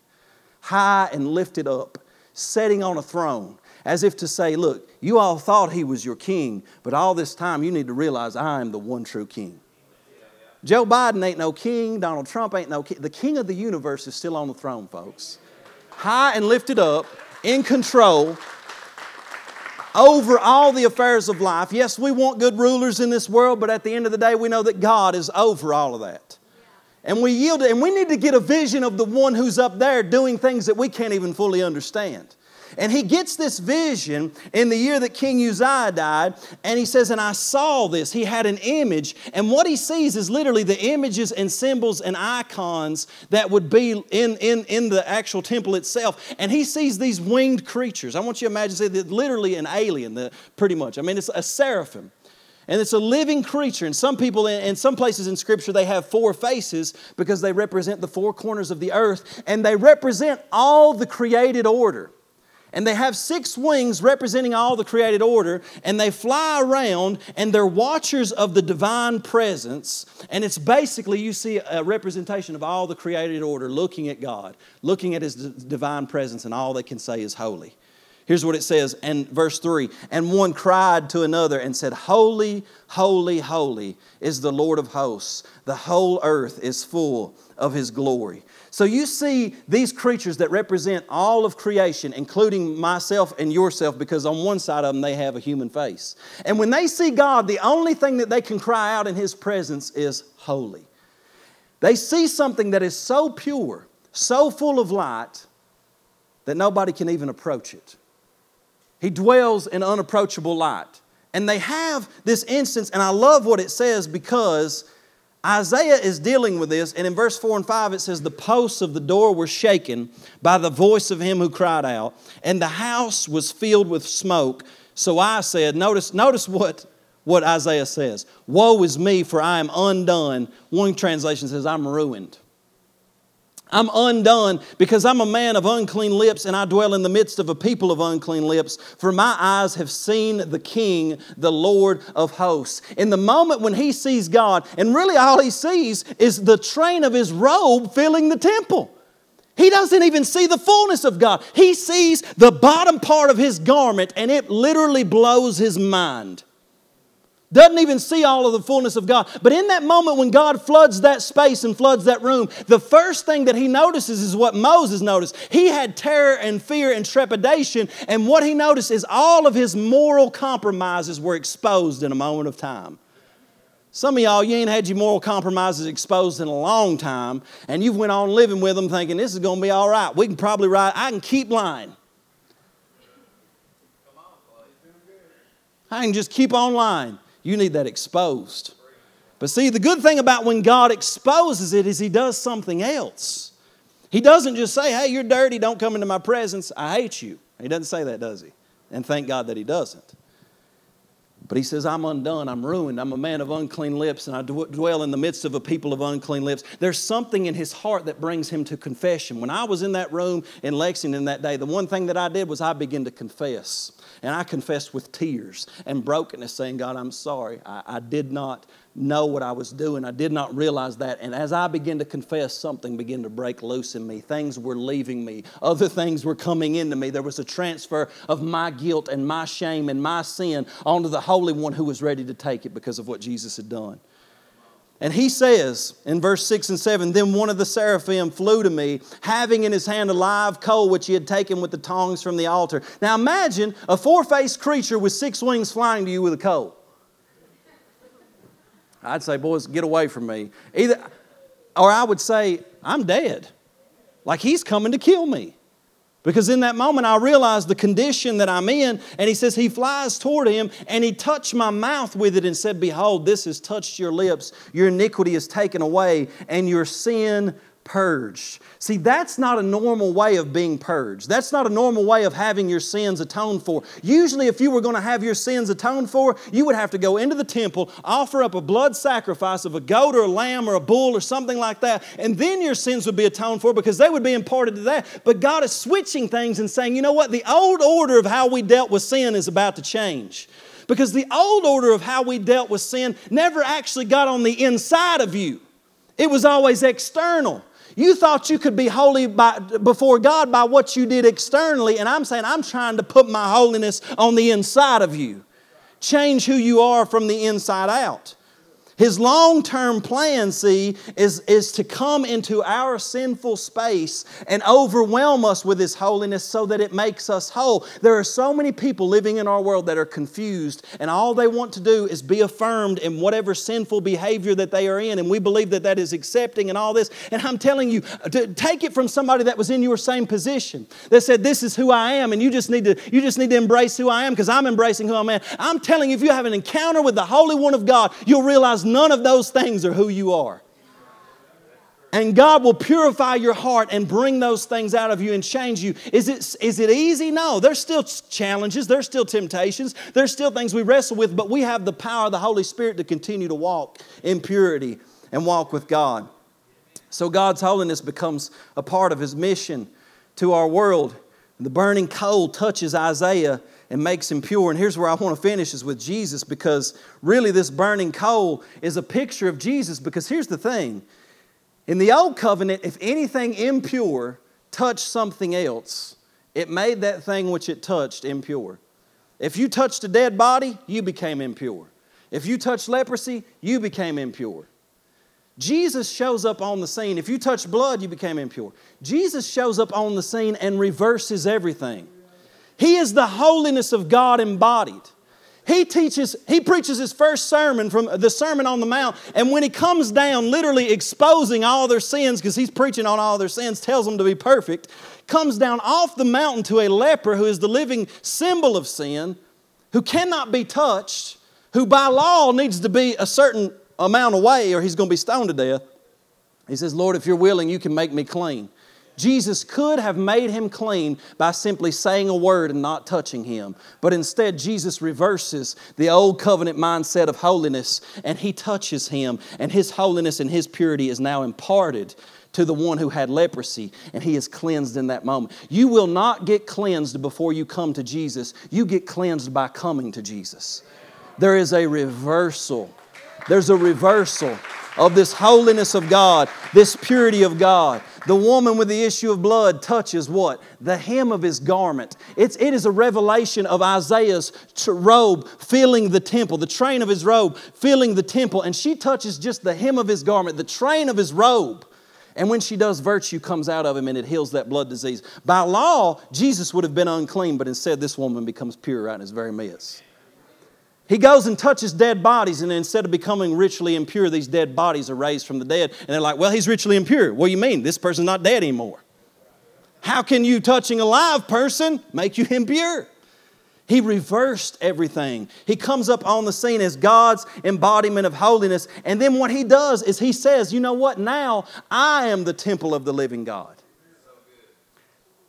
high and lifted up, sitting on a throne, as if to say, look, you all thought he was your king, but all this time you need to realize I am the one true king. Yeah, yeah. Joe Biden ain't no king. Donald Trump ain't no king. The king of the universe is still on the throne, folks. High and lifted up, in control, over all the affairs of life. Yes, we want good rulers in this world, but at the end of the day, we know that God is over all of that. And we yield it, and we need to get a vision of the one who's up there doing things that we can't even fully understand. And he gets this vision in the year that King Uzziah died, and he says, and I saw this. He had an image, and what he sees is literally the images and symbols and icons that would be in, in, in the actual temple itself. And he sees these winged creatures. I want you to imagine, say, that literally an alien, the, pretty much. I mean, it's a seraphim. And it's a living creature. And some people, in some places in Scripture, they have four faces because they represent the four corners of the earth. And they represent all the created order. And they have six wings representing all the created order. And they fly around, and they're watchers of the divine presence. And it's basically, you see a representation of all the created order looking at God, looking at His divine presence, and all they can say is holy. Here's what it says in verse three. And one cried to another and said, holy, holy, holy is the Lord of hosts. The whole earth is full of His glory. So you see these creatures that represent all of creation, including myself and yourself, because on one side of them they have a human face. And when they see God, the only thing that they can cry out in His presence is holy. They see something that is so pure, so full of light, that nobody can even approach it. He dwells in unapproachable light. And they have this instance, and I love what it says because Isaiah is dealing with this. And in verse four and five, it says, the posts of the door were shaken by the voice of him who cried out, and the house was filled with smoke. So I said, notice, notice what, what Isaiah says. Woe is me, for I am undone. One translation says, I'm ruined. I'm undone because I'm a man of unclean lips, and I dwell in the midst of a people of unclean lips. For my eyes have seen the King, the Lord of hosts. In the moment when he sees God, and really all he sees is the train of his robe filling the temple. He doesn't even see the fullness of God. He sees the bottom part of his garment, and it literally blows his mind. Doesn't even see all of the fullness of God. But in that moment when God floods that space and floods that room, the first thing that he notices is what Moses noticed. He had terror and fear and trepidation. And what he noticed is all of his moral compromises were exposed in a moment of time. Some of y'all, you ain't had your moral compromises exposed in a long time. And you've went on living with them thinking, this is going to be all right. We can probably ride. I can keep lying. I can just keep on lying. You need that exposed. But see, the good thing about when God exposes it is He does something else. He doesn't just say, hey, you're dirty, don't come into my presence, I hate you. He doesn't say that, does He? And thank God that He doesn't. But he says, I'm undone, I'm ruined, I'm a man of unclean lips, and I dwell in the midst of a people of unclean lips. There's something in his heart that brings him to confession. When I was in that room in Lexington that day, the one thing that I did was I began to confess. And I confessed with tears and brokenness, saying, God, I'm sorry. I, I did not know what I was doing. I did not realize that. And as I began to confess, something began to break loose in me. Things were leaving me. Other things were coming into me. There was a transfer of my guilt and my shame and my sin onto the Holy One who was ready to take it because of what Jesus had done. And he says in verse six and seven, then one of the seraphim flew to me, having in his hand a live coal which he had taken with the tongs from the altar. Now imagine a four-faced creature with six wings flying to you with a coal. I'd say, boys, get away from me. Either, or I would say, I'm dead. Like he's coming to kill me. Because in that moment I realized the condition that I'm in. And he says, he flies toward him and he touched my mouth with it and said, behold, this has touched your lips. Your iniquity is taken away and your sin purged. See, that's not a normal way of being purged. That's not a normal way of having your sins atoned for. Usually if you were going to have your sins atoned for, you would have to go into the temple, offer up a blood sacrifice of a goat or a lamb or a bull or something like that, and then your sins would be atoned for because they would be imparted to that. But God is switching things and saying, you know what? The old order of how we dealt with sin is about to change. Because the old order of how we dealt with sin never actually got on the inside of you. It was always external. You thought you could be holy by, before God by what you did externally. And I'm saying I'm trying to put my holiness on the inside of you. Change who you are from the inside out. His long-term plan, see, is, is to come into our sinful space and overwhelm us with His holiness so that it makes us whole. There are so many people living in our world that are confused, and all they want to do is be affirmed in whatever sinful behavior that they are in, and we believe that that is accepting and all this. And I'm telling you, to take it from somebody that was in your same position that said, this is who I am, and you just need to, you just need to embrace who I am because I'm embracing who I am. I'm telling you, if you have an encounter with the Holy One of God, you'll realize none of those things are who you are. And God will purify your heart and bring those things out of you and change you. Is it, is it easy? No. There's still challenges. There's still temptations. There's still things we wrestle with, but we have the power of the Holy Spirit to continue to walk in purity and walk with God. So God's holiness becomes a part of His mission to our world. The burning coal touches Isaiah and makes him pure. And here's where I want to finish, is with Jesus, because really this burning coal is a picture of Jesus. Because here's the thing. In the old covenant, if anything impure touched something else, it made that thing which it touched impure. If you touched a dead body, you became impure. If you touched leprosy, you became impure. Jesus shows up on the scene. If you touched blood, you became impure. Jesus shows up on the scene and reverses everything. He is the holiness of God embodied. He teaches, he preaches his first sermon from the Sermon on the Mount. And when he comes down, literally exposing all their sins, because he's preaching on all their sins, tells them to be perfect, comes down off the mountain to a leper who is the living symbol of sin, who cannot be touched, who by law needs to be a certain amount away or he's going to be stoned to death. He says, Lord, if you're willing, you can make me clean. Jesus could have made him clean by simply saying a word and not touching him. But instead, Jesus reverses the old covenant mindset of holiness, and he touches him, and his holiness and his purity is now imparted to the one who had leprosy, and he is cleansed in that moment. You will not get cleansed before you come to Jesus. You get cleansed by coming to Jesus. There is a reversal. There's a reversal of this holiness of God, this purity of God. The woman with the issue of blood touches what? The hem of his garment. It's, it is a revelation of Isaiah's robe filling the temple, the train of his robe filling the temple. And she touches just the hem of his garment, the train of his robe. And when she does, virtue comes out of him and it heals that blood disease. By law, Jesus would have been unclean, but instead this woman becomes pure right in his very midst. He goes and touches dead bodies, and instead of becoming ritually impure, these dead bodies are raised from the dead. And they're like, well, he's ritually impure. What do you mean? This person's not dead anymore. How can you touching a live person make you impure? He reversed everything. He comes up on the scene as God's embodiment of holiness. And then what he does is he says, you know what? Now I am the temple of the living God.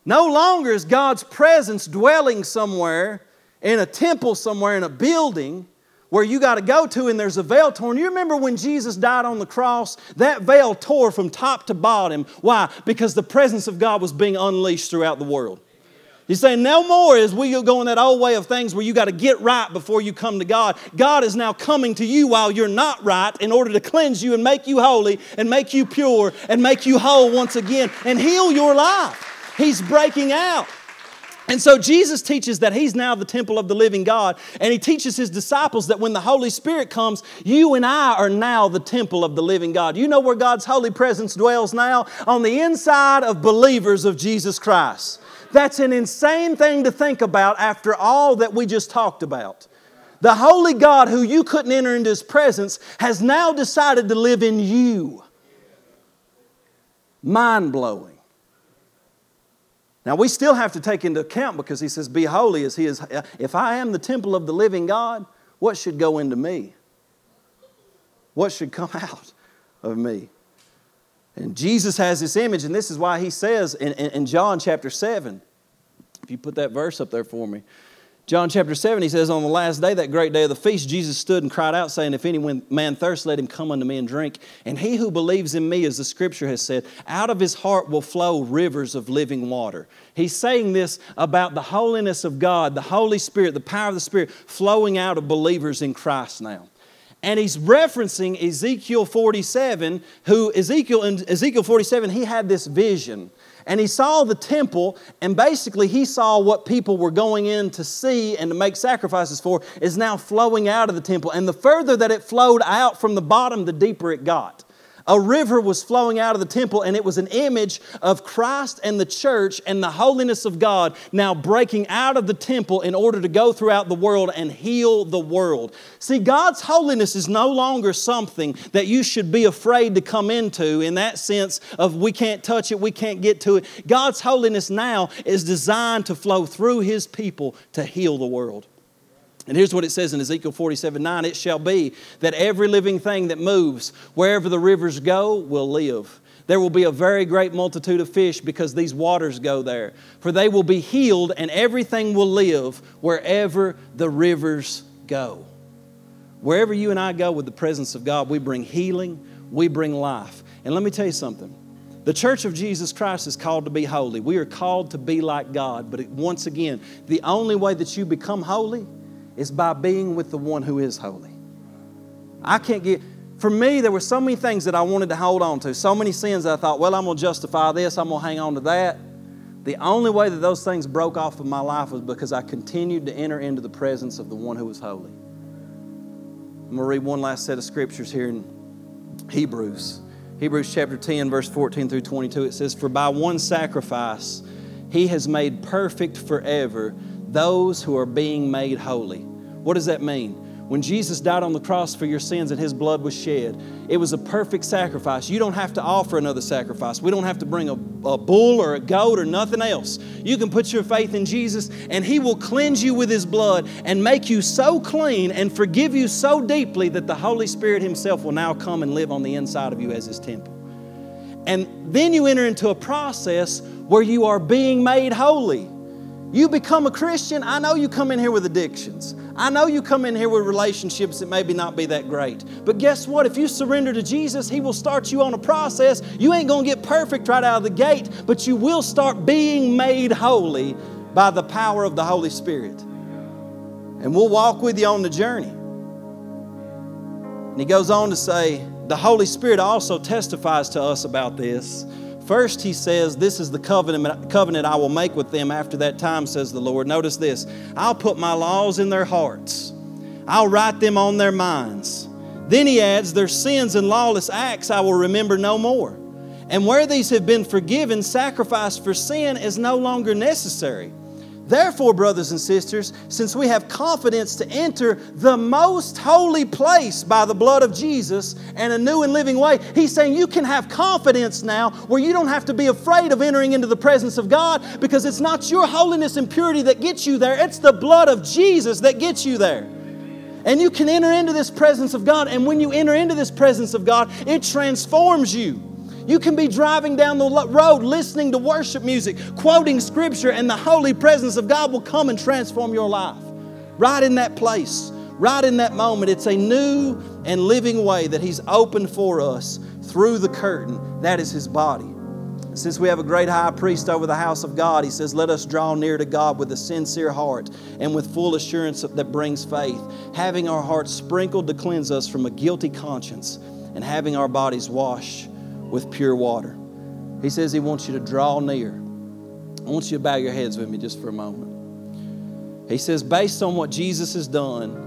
No longer is God's presence dwelling somewhere in a temple somewhere in a building, where you got to go to and there's a veil torn. You remember when Jesus died on the cross? That veil tore from top to bottom. Why? Because the presence of God was being unleashed throughout the world. He's saying no more is we go in that old way of things where you got to get right before you come to God. God is now coming to you while you're not right in order to cleanse you and make you holy and make you pure and make you whole once again and heal your life. He's breaking out. And so Jesus teaches that He's now the temple of the living God, and He teaches His disciples that when the Holy Spirit comes, you and I are now the temple of the living God. You know where God's holy presence dwells now? On the inside of believers of Jesus Christ. That's an insane thing to think about after all that we just talked about. The holy God who you couldn't enter into His presence has now decided to live in you. Mind-blowing. Now, we still have to take into account because He says, be holy as He is. If I am the temple of the living God, what should go into me? What should come out of me? And Jesus has this image, and this is why He says in, in, in John chapter seven, if you put that verse up there for me, John chapter seven, He says, on the last day, that great day of the feast, Jesus stood and cried out, saying, if any man thirst, let him come unto me and drink. And he who believes in me, as the Scripture has said, out of his heart will flow rivers of living water. He's saying this about the holiness of God, the Holy Spirit, the power of the Spirit flowing out of believers in Christ now. And He's referencing Ezekiel forty-seven, who Ezekiel in Ezekiel forty-seven, he had this vision. And he saw the temple, and basically he saw what people were going in to see and to make sacrifices for is now flowing out of the temple. And the further that it flowed out from the bottom, the deeper it got. A river was flowing out of the temple, and it was an image of Christ and the church and the holiness of God now breaking out of the temple in order to go throughout the world and heal the world. See, God's holiness is no longer something that you should be afraid to come into in that sense of we can't touch it, we can't get to it. God's holiness now is designed to flow through His people to heal the world. And here's what it says in Ezekiel forty-seven nine, it shall be that every living thing that moves, wherever the rivers go, will live. There will be a very great multitude of fish because these waters go there. For they will be healed and everything will live wherever the rivers go. Wherever you and I go with the presence of God, we bring healing, we bring life. And let me tell you something. The church of Jesus Christ is called to be holy. We are called to be like God. But once again, the only way that you become holy is by being with the one who is holy. I can't get... For me, there were so many things that I wanted to hold on to. So many sins that I thought, well, I'm going to justify this. I'm going to hang on to that. The only way that those things broke off of my life was because I continued to enter into the presence of the one who is holy. I'm going to read one last set of scriptures here in Hebrews. Hebrews chapter ten, verse fourteen through twenty-two. It says, for by one sacrifice He has made perfect forever those who are being made holy. What does that mean? When Jesus died on the cross for your sins and His blood was shed, it was a perfect sacrifice. You don't have to offer another sacrifice. We don't have to bring a, a bull or a goat or nothing else. You can put your faith in Jesus and He will cleanse you with His blood and make you so clean and forgive you so deeply that the Holy Spirit Himself will now come and live on the inside of you as His temple. And then you enter into a process where you are being made holy. You become a Christian, I know you come in here with addictions. I know you come in here with relationships that maybe not be that great. But guess what? If you surrender to Jesus, He will start you on a process. You ain't going to get perfect right out of the gate, but you will start being made holy by the power of the Holy Spirit. And we'll walk with you on the journey. And he goes on to say, the Holy Spirit also testifies to us about this. First, He says, this is the covenant, covenant I will make with them after that time, says the Lord. Notice this. I'll put my laws in their hearts. I'll write them on their minds. Then He adds, their sins and lawless acts I will remember no more. And where these have been forgiven, sacrifice for sin is no longer necessary. Therefore, brothers and sisters, since we have confidence to enter the most holy place by the blood of Jesus and a new and living way, He's saying you can have confidence now where you don't have to be afraid of entering into the presence of God because it's not your holiness and purity that gets you there. It's the blood of Jesus that gets you there. And you can enter into this presence of God. And when you enter into this presence of God, it transforms you. You can be driving down the road listening to worship music, quoting Scripture, and the holy presence of God will come and transform your life right in that place, right in that moment, it's a new and living way that He's opened for us through the curtain. That is His body. Since we have a great high priest over the house of God, He says, let us draw near to God with a sincere heart and with full assurance that brings faith, having our hearts sprinkled to cleanse us from a guilty conscience and having our bodies washed with pure water. He says He wants you to draw near. I want you to bow your heads with me just for a moment. He says, based on what Jesus has done,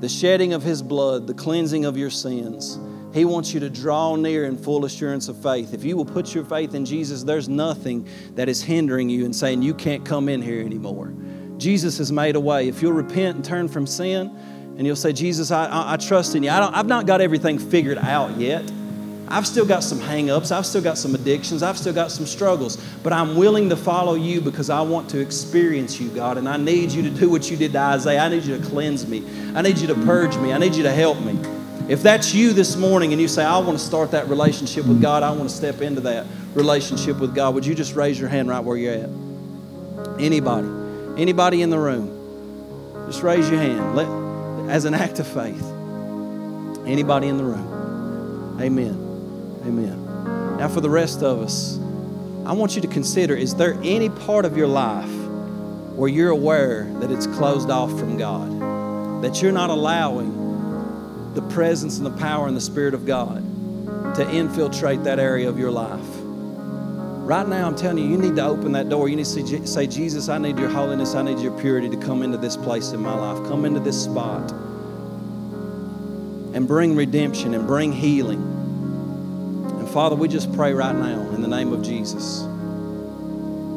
the shedding of His blood, the cleansing of your sins, He wants you to draw near in full assurance of faith. If you will put your faith in Jesus, there's nothing that is hindering you and saying you can't come in here anymore. Jesus has made a way. If you'll repent and turn from sin, and you'll say, Jesus, I, I, I trust in you. I don't, I've not got everything figured out yet. I've still got some hang-ups. I've still got some addictions. I've still got some struggles. But I'm willing to follow you because I want to experience you, God. And I need you to do what you did to Isaiah. I need you to cleanse me. I need you to purge me. I need you to help me. If that's you this morning and you say, I want to start that relationship with God, I want to step into that relationship with God, would you just raise your hand right where you're at? Anybody? Anybody in the room? Just raise your hand. Let, as an act of faith. Anybody in the room? Amen. Amen. Now for the rest of us, I want you to consider, is there any part of your life where you're aware that it's closed off from God? That you're not allowing the presence and the power and the Spirit of God to infiltrate that area of your life? Right now, I'm telling you, you need to open that door. You need to say, Jesus, I need your holiness. I need your purity to come into this place in my life. Come into this spot and bring redemption and bring healing. Father, we just pray right now in the name of Jesus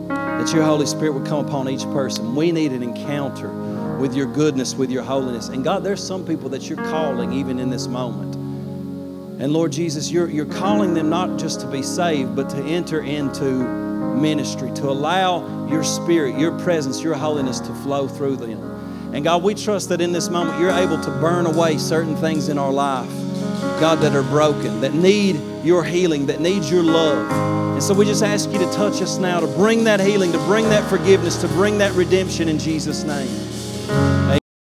that your Holy Spirit would come upon each person. We need an encounter with your goodness, with your holiness. And God, there's some people that you're calling even in this moment. And Lord Jesus, you're, you're calling them not just to be saved, but to enter into ministry, to allow your Spirit, your presence, your holiness to flow through them. And God, we trust that in this moment you're able to burn away certain things in our life, God, that are broken, that need your healing, that needs your love. And so we just ask you to touch us now, to bring that healing, to bring that forgiveness, to bring that redemption in Jesus' name.